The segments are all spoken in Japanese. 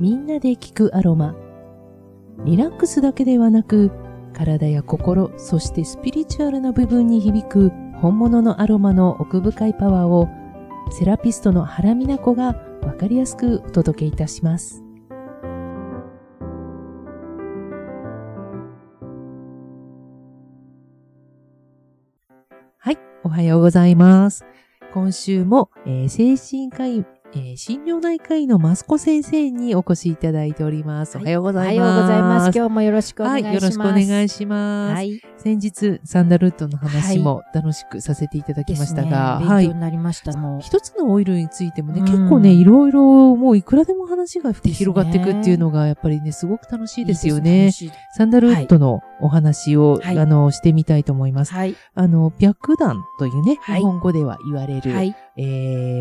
みんなで聞くアロマ。リラックスだけではなく、体や心、そしてスピリチュアルな部分に響く本物のアロマの奥深いパワーを、セラピストの原美奈子がわかりやすくお届けいたします。はい、おはようございます。今週も、精神科医心療内科医の益子先生にお越しいただいております。おはようございます。おはようございます。今日もよろしくお願いします。はい、よろしくお願いします。はい、先日サンダルウッドの話も楽しくさせていただきましたが、はい、勉強になりました。はい、一つのオイルについてもね、結構ね、いろいろもういくらでも話が広がっていくっていうのがやっぱりね、すごく楽しいですよね。サンダルウッドのお話を、はい、してみたいと思います。はい、白檀というね、はい、日本語では言われる、はい、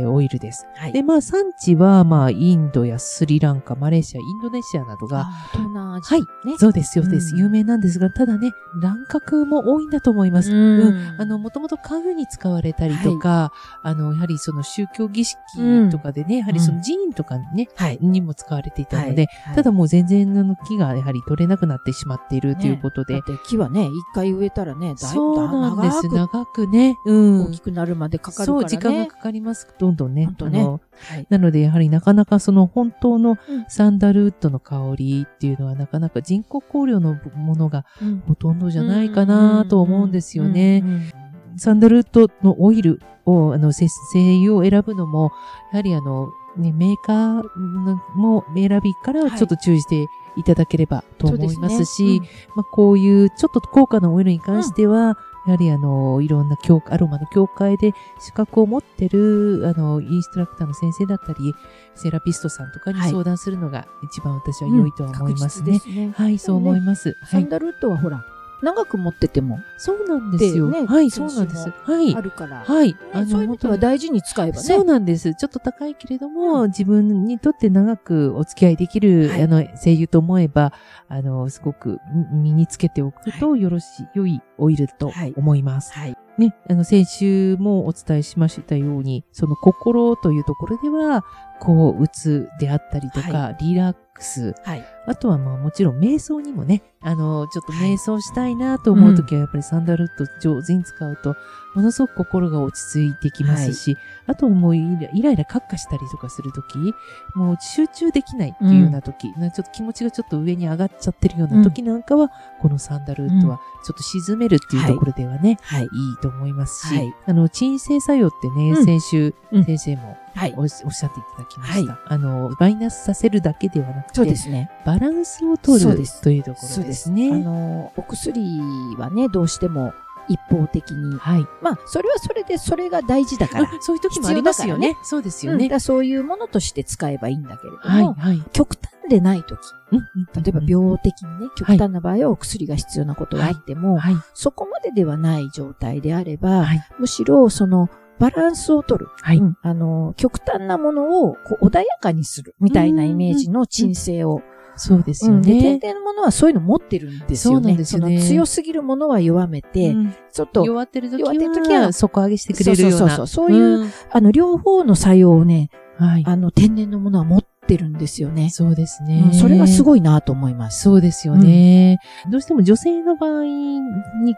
オイルです。はい、で、産地は、インドやスリランカ、マレーシア、インドネシアなどが、東南アジア、ね、はい、そうですよ、です。有名なんですが、ただね、乱獲も多いんだと思います。もともと家具に使われたりとか、はい、やはりその宗教儀式とかでね、やはりその寺院とかね、にも使われていたので、ただもう全然木がやはり取れなくなってしまっているということで。ね、だって木はね、一回植えたらね、だいぶ長くね、大きくなるまでかかるからね。そう、時間がかかります。どんどんね。はい、なのでやはりなかなかその本当のサンダルウッドの香りっていうのはなかなか人工香料のものがほとんどじゃないかなと思うんですよね。サンダルウッドのオイルを精油を選ぶのもやはりね、メーカーも選びからちょっと注意していただければと思いますし、はい、こういうちょっと高価なオイルに関しては、やはりいろんなアロマの協会で資格を持ってる、インストラクターの先生だったり、セラピストさんとかに相談するのが一番私は良いとは思いますね。はい、そう思います。サンダルウッドはほら、長く持ってても。そうなんですよ。はい、そうなんです。はい。あるから。はい。そういうことは大事に使えばね。そうなんです。ちょっと高いけれども、自分にとって長くお付き合いできる、精油と思えば、すごく身につけておくと良いオイルと思います。はい。ね、先週もお伝えしましたように、その心というところでは、鬱であったりとか、リラックス。はい。あとはもちろん瞑想にもね、ちょっと瞑想したいなと思うときはやっぱりサンダルウッド上手に使うと、ものすごく心が落ち着いてきますし、あとはもうイライラカッカしたりとかするとき、もう集中できないっていうようなとき、ちょっと気持ちがちょっと上に上がっちゃってるようなときなんかは、このサンダルウッドはちょっと沈めるっていうところではね、いいと思いますし、鎮静作用ってね、先週先生もおっしゃっていただきました。マイナスさせるだけではなくて、そうですね。バランスを取るというところですね。お薬はね、どうしても一方的に。はい。それはそれで、それが大事だから。そういう時もありますよね。そうですよね。そういうものとして使えばいいんだけれども、極端でない時。例えば病的にね、極端な場合はお薬が必要なことがあっても、そこまでではない状態であれば、むしろその、バランスを取る。はい。極端なものを穏やかにするみたいなイメージの鎮静を。そうですよね。で、天然のものはそういうの持ってるんですよね。そうなんですよね。強すぎるものは弱めて、ちょっと弱ってる時は底上げしてくれるような。そういう、両方の作用をね、天然のものは持ってるんですよね。そうですね。それがすごいなと思います。そうですよね。どうしても女性の場合に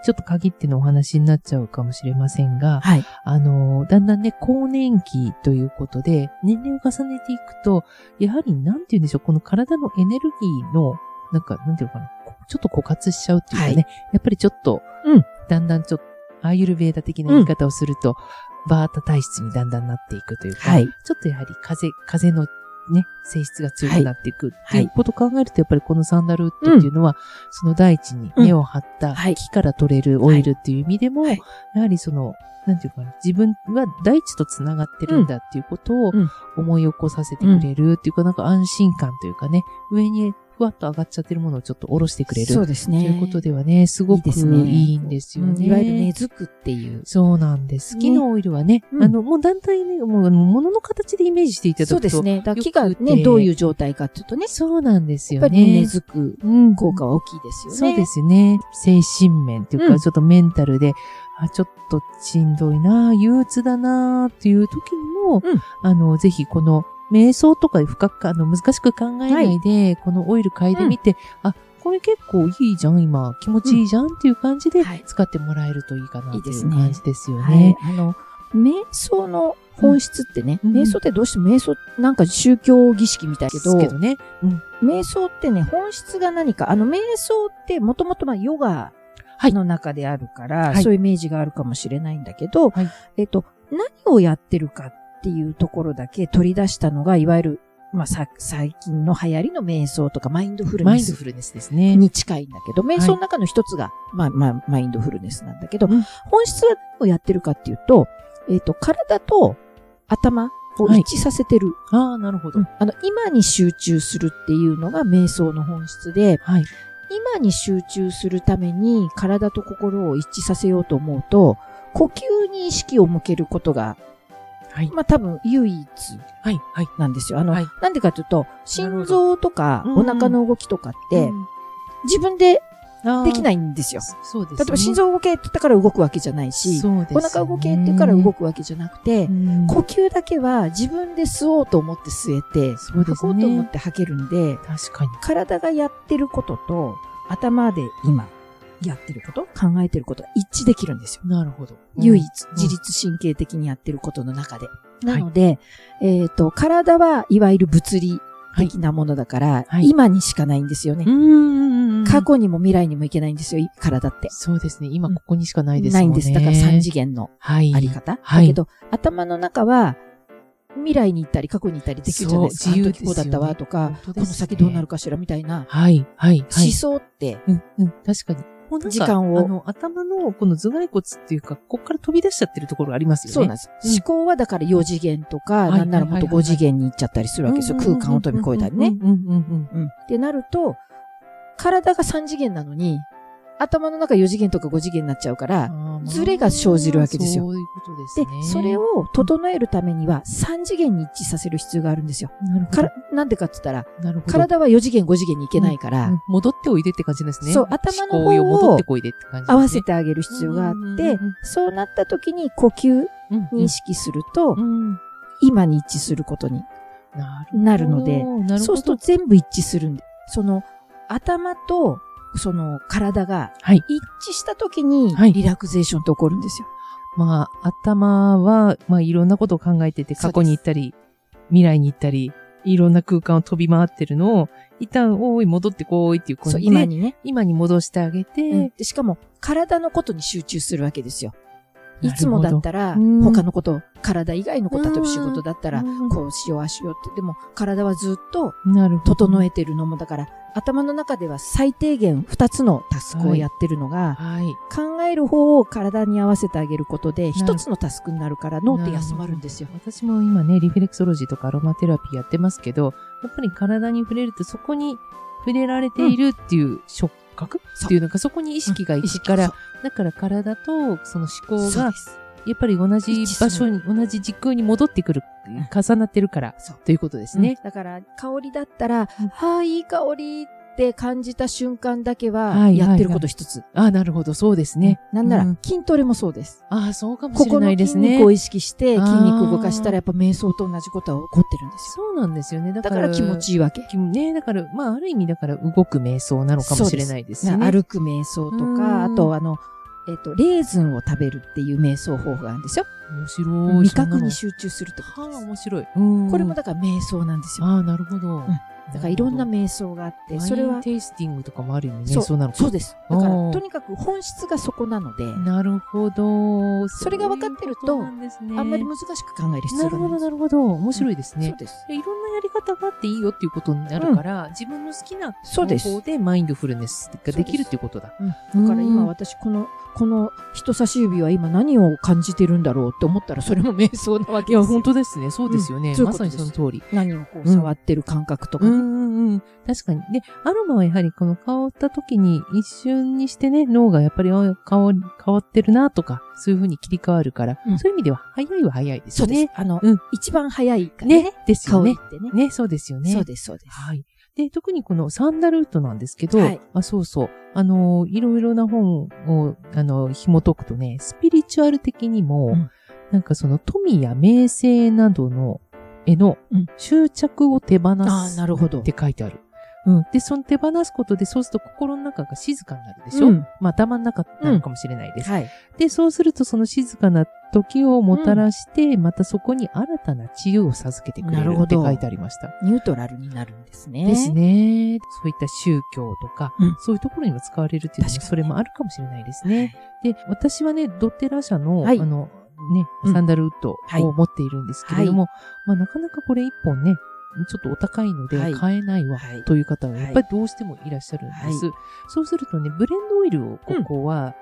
ちょっと限ってのお話になっちゃうかもしれませんが、だんだんね、更年期ということで、年齢を重ねていくと、やはりなんて言うんでしょう、この体のエネルギーの、なんていうのかな、ちょっと枯渇しちゃうっていうかね、やっぱりちょっと、だんだんちょっと、アーユルヴェーダ的な言い方をすると、バータ体質にだんだんなっていくというか、ちょっとやはり風のね、性質が強くなっていくっていうことを考えると、やっぱりこのサンダルウッドっていうのは、その大地に根を張った木から取れるオイルっていう意味でも、やはりその、なんていうかな、自分は大地と繋がってるんだっていうことを思い起こさせてくれるっていうか、安心感というかね、上にふわっと上がっちゃってるものをちょっと下ろしてくれる。そうですね。ということではね、すごくいいんですよね。いわゆる根付くっていう。そうなんです。木のオイルはね、もう団体ね、もう物の形でイメージしていただくと。そうですね。木がね、どういう状態かっていうとね。そうなんですよね。やっぱり根付く効果は大きいですよね。そうですね。精神面っていうか、ちょっとメンタルで、ちょっとしんどいな、憂鬱だな、っていう時にも、ぜひこの、瞑想とか深く難しく考えないで、はい、このオイル嗅いでみて、うん、あ、これ結構いいじゃん、今気持ちいいじゃんっていう感じで使ってもらえるといいかなっていう感じですよね。はい、いいですね。瞑想の本質ってね、うん、瞑想ってどうしても瞑想なんか宗教儀式みたいですけどね、うん、瞑想ってね、本質が何か、瞑想ってもともとヨガの中であるから、はい、そういうイメージがあるかもしれないんだけど、はい、何をやってるかっていうところだけ取り出したのが、いわゆる最近の流行りの瞑想とかマインドフルネスですね。に近いんだけど、瞑想の中の一つが、マインドフルネスなんだけど、うん、本質は何をやってるかっていうと、体と頭を一致させてる。はい、ああ、なるほど、うん。今に集中するっていうのが瞑想の本質で、はい、今に集中するために体と心を一致させようと思うと、呼吸に意識を向けることが、はい、多分唯一なんですよ。はい、なんでかというと、心臓とかお腹の動きとかって、うん、自分でできないんですよ。そうですね。例えば心臓動けって言ったから動くわけじゃないし、ね、お腹動けって言ったから動くわけじゃなくて、うん、呼吸だけは自分で吸おうと思って吸えて、そうですね、吐こうと思って吐けるんで、確かに体がやってることと頭で今やってること、考えてることが一致できるんですよ。なるほど。うん、唯一自律神経的にやってることの中で。うん、なので、はい、体はいわゆる物理的なものだから、はい、今にしかないんですよね。過去にも未来にもいけないんですよ、体って。そうですね。今ここにしかないですもんね。ないんです。だから3次元のあり方。はい、だけど、はい、頭の中は未来に行ったり過去に行ったりできるじゃないですか。自由ですよね。あの時こうだったわとか、ね、この先どうなるかしらみたいな。はい、はい、はい。思想って。うん、うん、確かに。もうなんか時間を。頭のこの頭蓋骨っていうか、こっから飛び出しちゃってるところがありますよね。そうなんです。うん、思考はだから4次元とか、なんならもっと5次元に行っちゃったりするわけですよ。空間を飛び越えたりね。ってなると、体が3次元なのに、頭の中4次元とか5次元になっちゃうから、ズレが生じるわけですよ。そういうことですね。で、それを整えるためには3次元に一致させる必要があるんですよ。なるほど。なんでかって言ったら、体は4次元5次元に行けないから、うんうん、戻っておいでって感じですね。そう、頭の方を合わせてあげる必要があって、そうなった時に呼吸に意識すると、今に一致することになるので、そうすると全部一致するんで、その頭と、その体が一致した時にリラクゼーションって起こるんですよ。はい、頭は、いろんなことを考えてて、過去に行ったり、未来に行ったり、いろんな空間を飛び回ってるのを、一旦、おい、戻ってこいっていう感じで、今にね。今に戻してあげて、うん、でしかも、体のことに集中するわけですよ。いつもだったら、他のこと、体以外のこと、例えば仕事だったら、こうしよう、あしようって、でも、体はずっと、整えてるのも、だから、頭の中では最低限2つのタスクをやってるのが、はいはい、考える方を体に合わせてあげることで、1つのタスクになるから、脳って休まるんですよ。私も今ね、リフレクソロジーとかアロマテラピーやってますけど、やっぱり体に触れると、そこに触れられているっていう触覚っていうのが、そこに意識がいくから、だから体とその思考が、やっぱり同じ場所に、同じ時空に戻ってくる、重なってるから、ということですね。だから、香りだったら、いい香りって感じた瞬間だけは、やってること一つ。ああ、なるほど、そうですね。なんなら、筋トレもそうです。ああ、そうかもしれないですね。ここの筋肉を意識して、筋肉を動かしたら、やっぱ瞑想と同じことは起こってるんですよ。そうなんですよね。だから気持ちいいわけ。ね、だから、ある意味だから、動く瞑想なのかもしれないですね。歩く瞑想とか、あと、レーズンを食べるっていう瞑想方法があるんですよ。面白い。味覚に集中するってことです。面白い。これもだから瞑想なんですよ。ああ、なるほど。だからいろんな瞑想があって、それは。テイスティングとかもある意味瞑想なのか。そうです。だから、とにかく本質がそこなので。なるほど。それが分かってると、あんまり難しく考える必要がない。なるほど、なるほど。面白いですね。そうです。いろんなやり方があっていいよっていうことになるから、自分の好きな方法でマインドフルネスができるっていうことだ。だから今私、この人差し指は今何を感じてるんだろうって思ったら、それも瞑想なわけです。いや、本当ですね。そうですよね。まさにその通り。何をこう触ってる感覚とかね。確かに。で、アロマはやはりこの香った時に一瞬にしてね、脳がやっぱり変わってるなとか、そういう風に切り替わるから、そういう意味では早いですよね。そうです。一番早いからね。ですよね。香ってね。ね、そうですよね。そうです、そうです。はい。で、特にこのサンダルウッドなんですけど、そうそう。いろいろな本を、紐解くとね、スピリチュアル的にも、なんかその富や名声などのへの執着を手放すって書いてある。うん、で、その手放すことで、そうすると心の中が静かになるでしょ、うん、まあ、頭の中なのかもしれないです、うんはい。で、そうするとその静かな時をもたらして、うん、またそこに新たな知恵を授けてくれるって書いてありました。ニュートラルになるんですね。ですね。そういった宗教とか、うん、そういうところにも使われるっていうのも、それもあるかもしれないですね。で、私はね、ドテラ社の、はい、サンダルウッドを持っているんですけれども、はい、まあ、なかなかこれ一本ね、ちょっとお高いので買えないわ、はい、という方はやっぱりどうしてもいらっしゃるんです、はい、そうするとねブレンドオイルをここは、うん、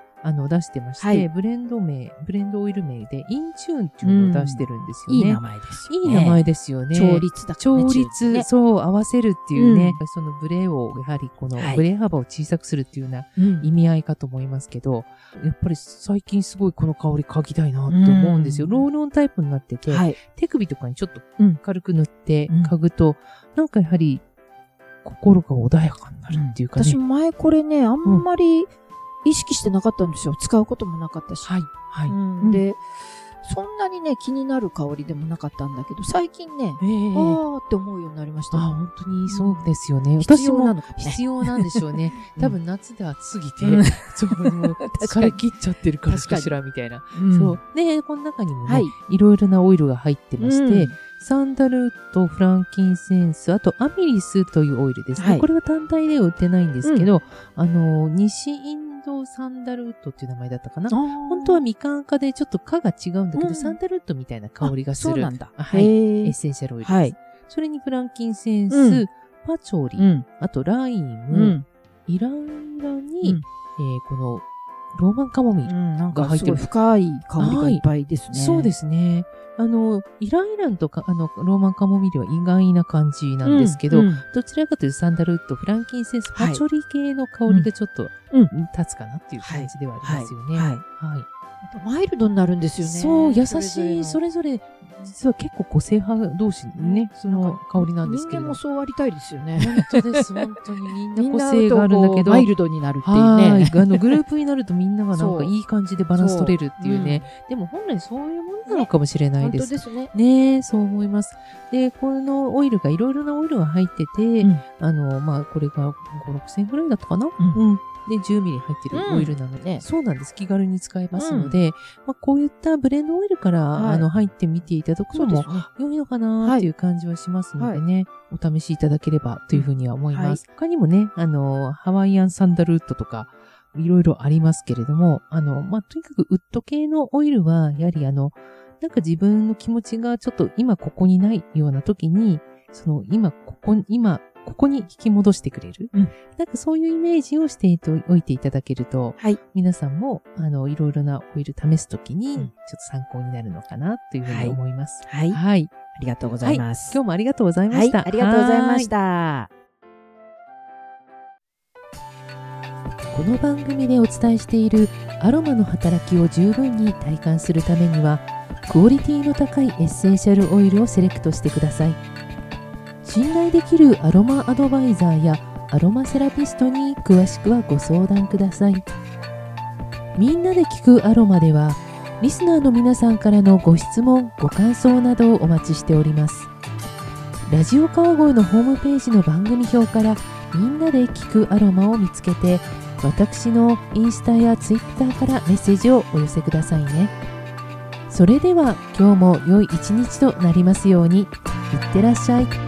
出してまして、はい、ブレンドオイル名でインチューンっていうのを出してるんですよね、うん、いい名前ですよね。いい名前ですよね。調律だ、ね、調律、ね、そう合わせるっていうね、うん、そのブレをやはりこのブレ幅を小さくするっていうような意味合いかと思いますけど、うん、やっぱり最近すごいこの香り嗅ぎたいなと思うんですよ、うん、ロールオンタイプになってて、はい、手首とかにちょっと軽く塗って嗅ぐと、うん、なんかやはり心が穏やかになるっていうかね、うん、私前これねあんまり、うん意識してなかったんですよ。使うこともなかったし。はい。はい。うん、で、そんなにね、気になる香りでもなかったんだけど、最近ね、あーって思うようになりました。あ、本当にそうですよね。うん、必要なのかね。必要なんでしょうね。うん、多分夏で暑すぎて、うん、疲れ切っちゃってるからかしらみたいな。うん、そう。で、この中にもね、はい、いろいろなオイルが入ってまして、うんサンダルウッド、フランキンセンス、あとアミリスというオイルですね。はい、これは単体では売ってないんですけど、うん、西インドサンダルウッドっていう名前だったかな。本当はみかん科でちょっと科が違うんだけど、うん、サンダルウッドみたいな香りがする。そうなんだ。はい。エッセンシャルオイルです。はい、それにフランキンセンス、うん、パチョリ、うん、あとライム、うん、イランラに、うんこのローマンカモミールが入ってる。うん、なんかすごい深い香りがいっぱいですね。はい、そうですね。イランイランとか、ローマンカモミールは意外な感じなんですけど、うんうん、どちらかというとサンダルウッド、フランキンセンス、パチョリ系の香りがちょっと立つかなっていう感じではありますよね。はい。はいはいマイルドになるんですよね。そう、優しい。それぞれ、実は結構個性派同士ね、その香りなんですけど。人間もそうありたいですよね。本当です。本当にみんな個性があるんだけど。マイルドになるっていうね。はい。グループになるとみんながなんかいい感じでバランス取れるっていうね。ううん、でも本来そういうものなのかもしれないです。ね、本当ですね。ねそう思います。で、このオイルが、いろいろなオイルが入ってて、うん、まあ、これが5、6000円くらいだったかな。うん。うんで、10ミリ入ってるオイルなので、うん、そうなんです。気軽に使えますので、うん、まあ、こういったブレンドオイルから、はい、入ってみていただくのも良いのかなっていう感じはしますのでね、はい、お試しいただければというふうには思います。はい、他にもね、ハワイアンサンダルウッドとか、いろいろありますけれども、まあ、とにかくウッド系のオイルは、やはりなんか自分の気持ちがちょっと今ここにないような時に、ここに引き戻してくれる、うん、なんかそういうイメージをしておいていただけると、はい、皆さんもいろいろなオイル試すときにちょっと参考になるのかなというふうに思います。はい、はいはい、ありがとうございます、はい。今日もありがとうございました。はい、ありがとうございました。この番組でお伝えしているアロマの働きを十分に体感するためには、クオリティの高いエッセンシャルオイルをセレクトしてください。信頼できるアロマアドバイザーやアロマセラピストに詳しくはご相談ください。みんなで聞くアロマでは、リスナーの皆さんからのご質問、ご感想などをお待ちしております。ラジオ川越のホームページの番組表からみんなで聞くアロマを見つけて、私のインスタやツイッターからメッセージをお寄せくださいね。それでは今日も良い一日となりますように。いってらっしゃい。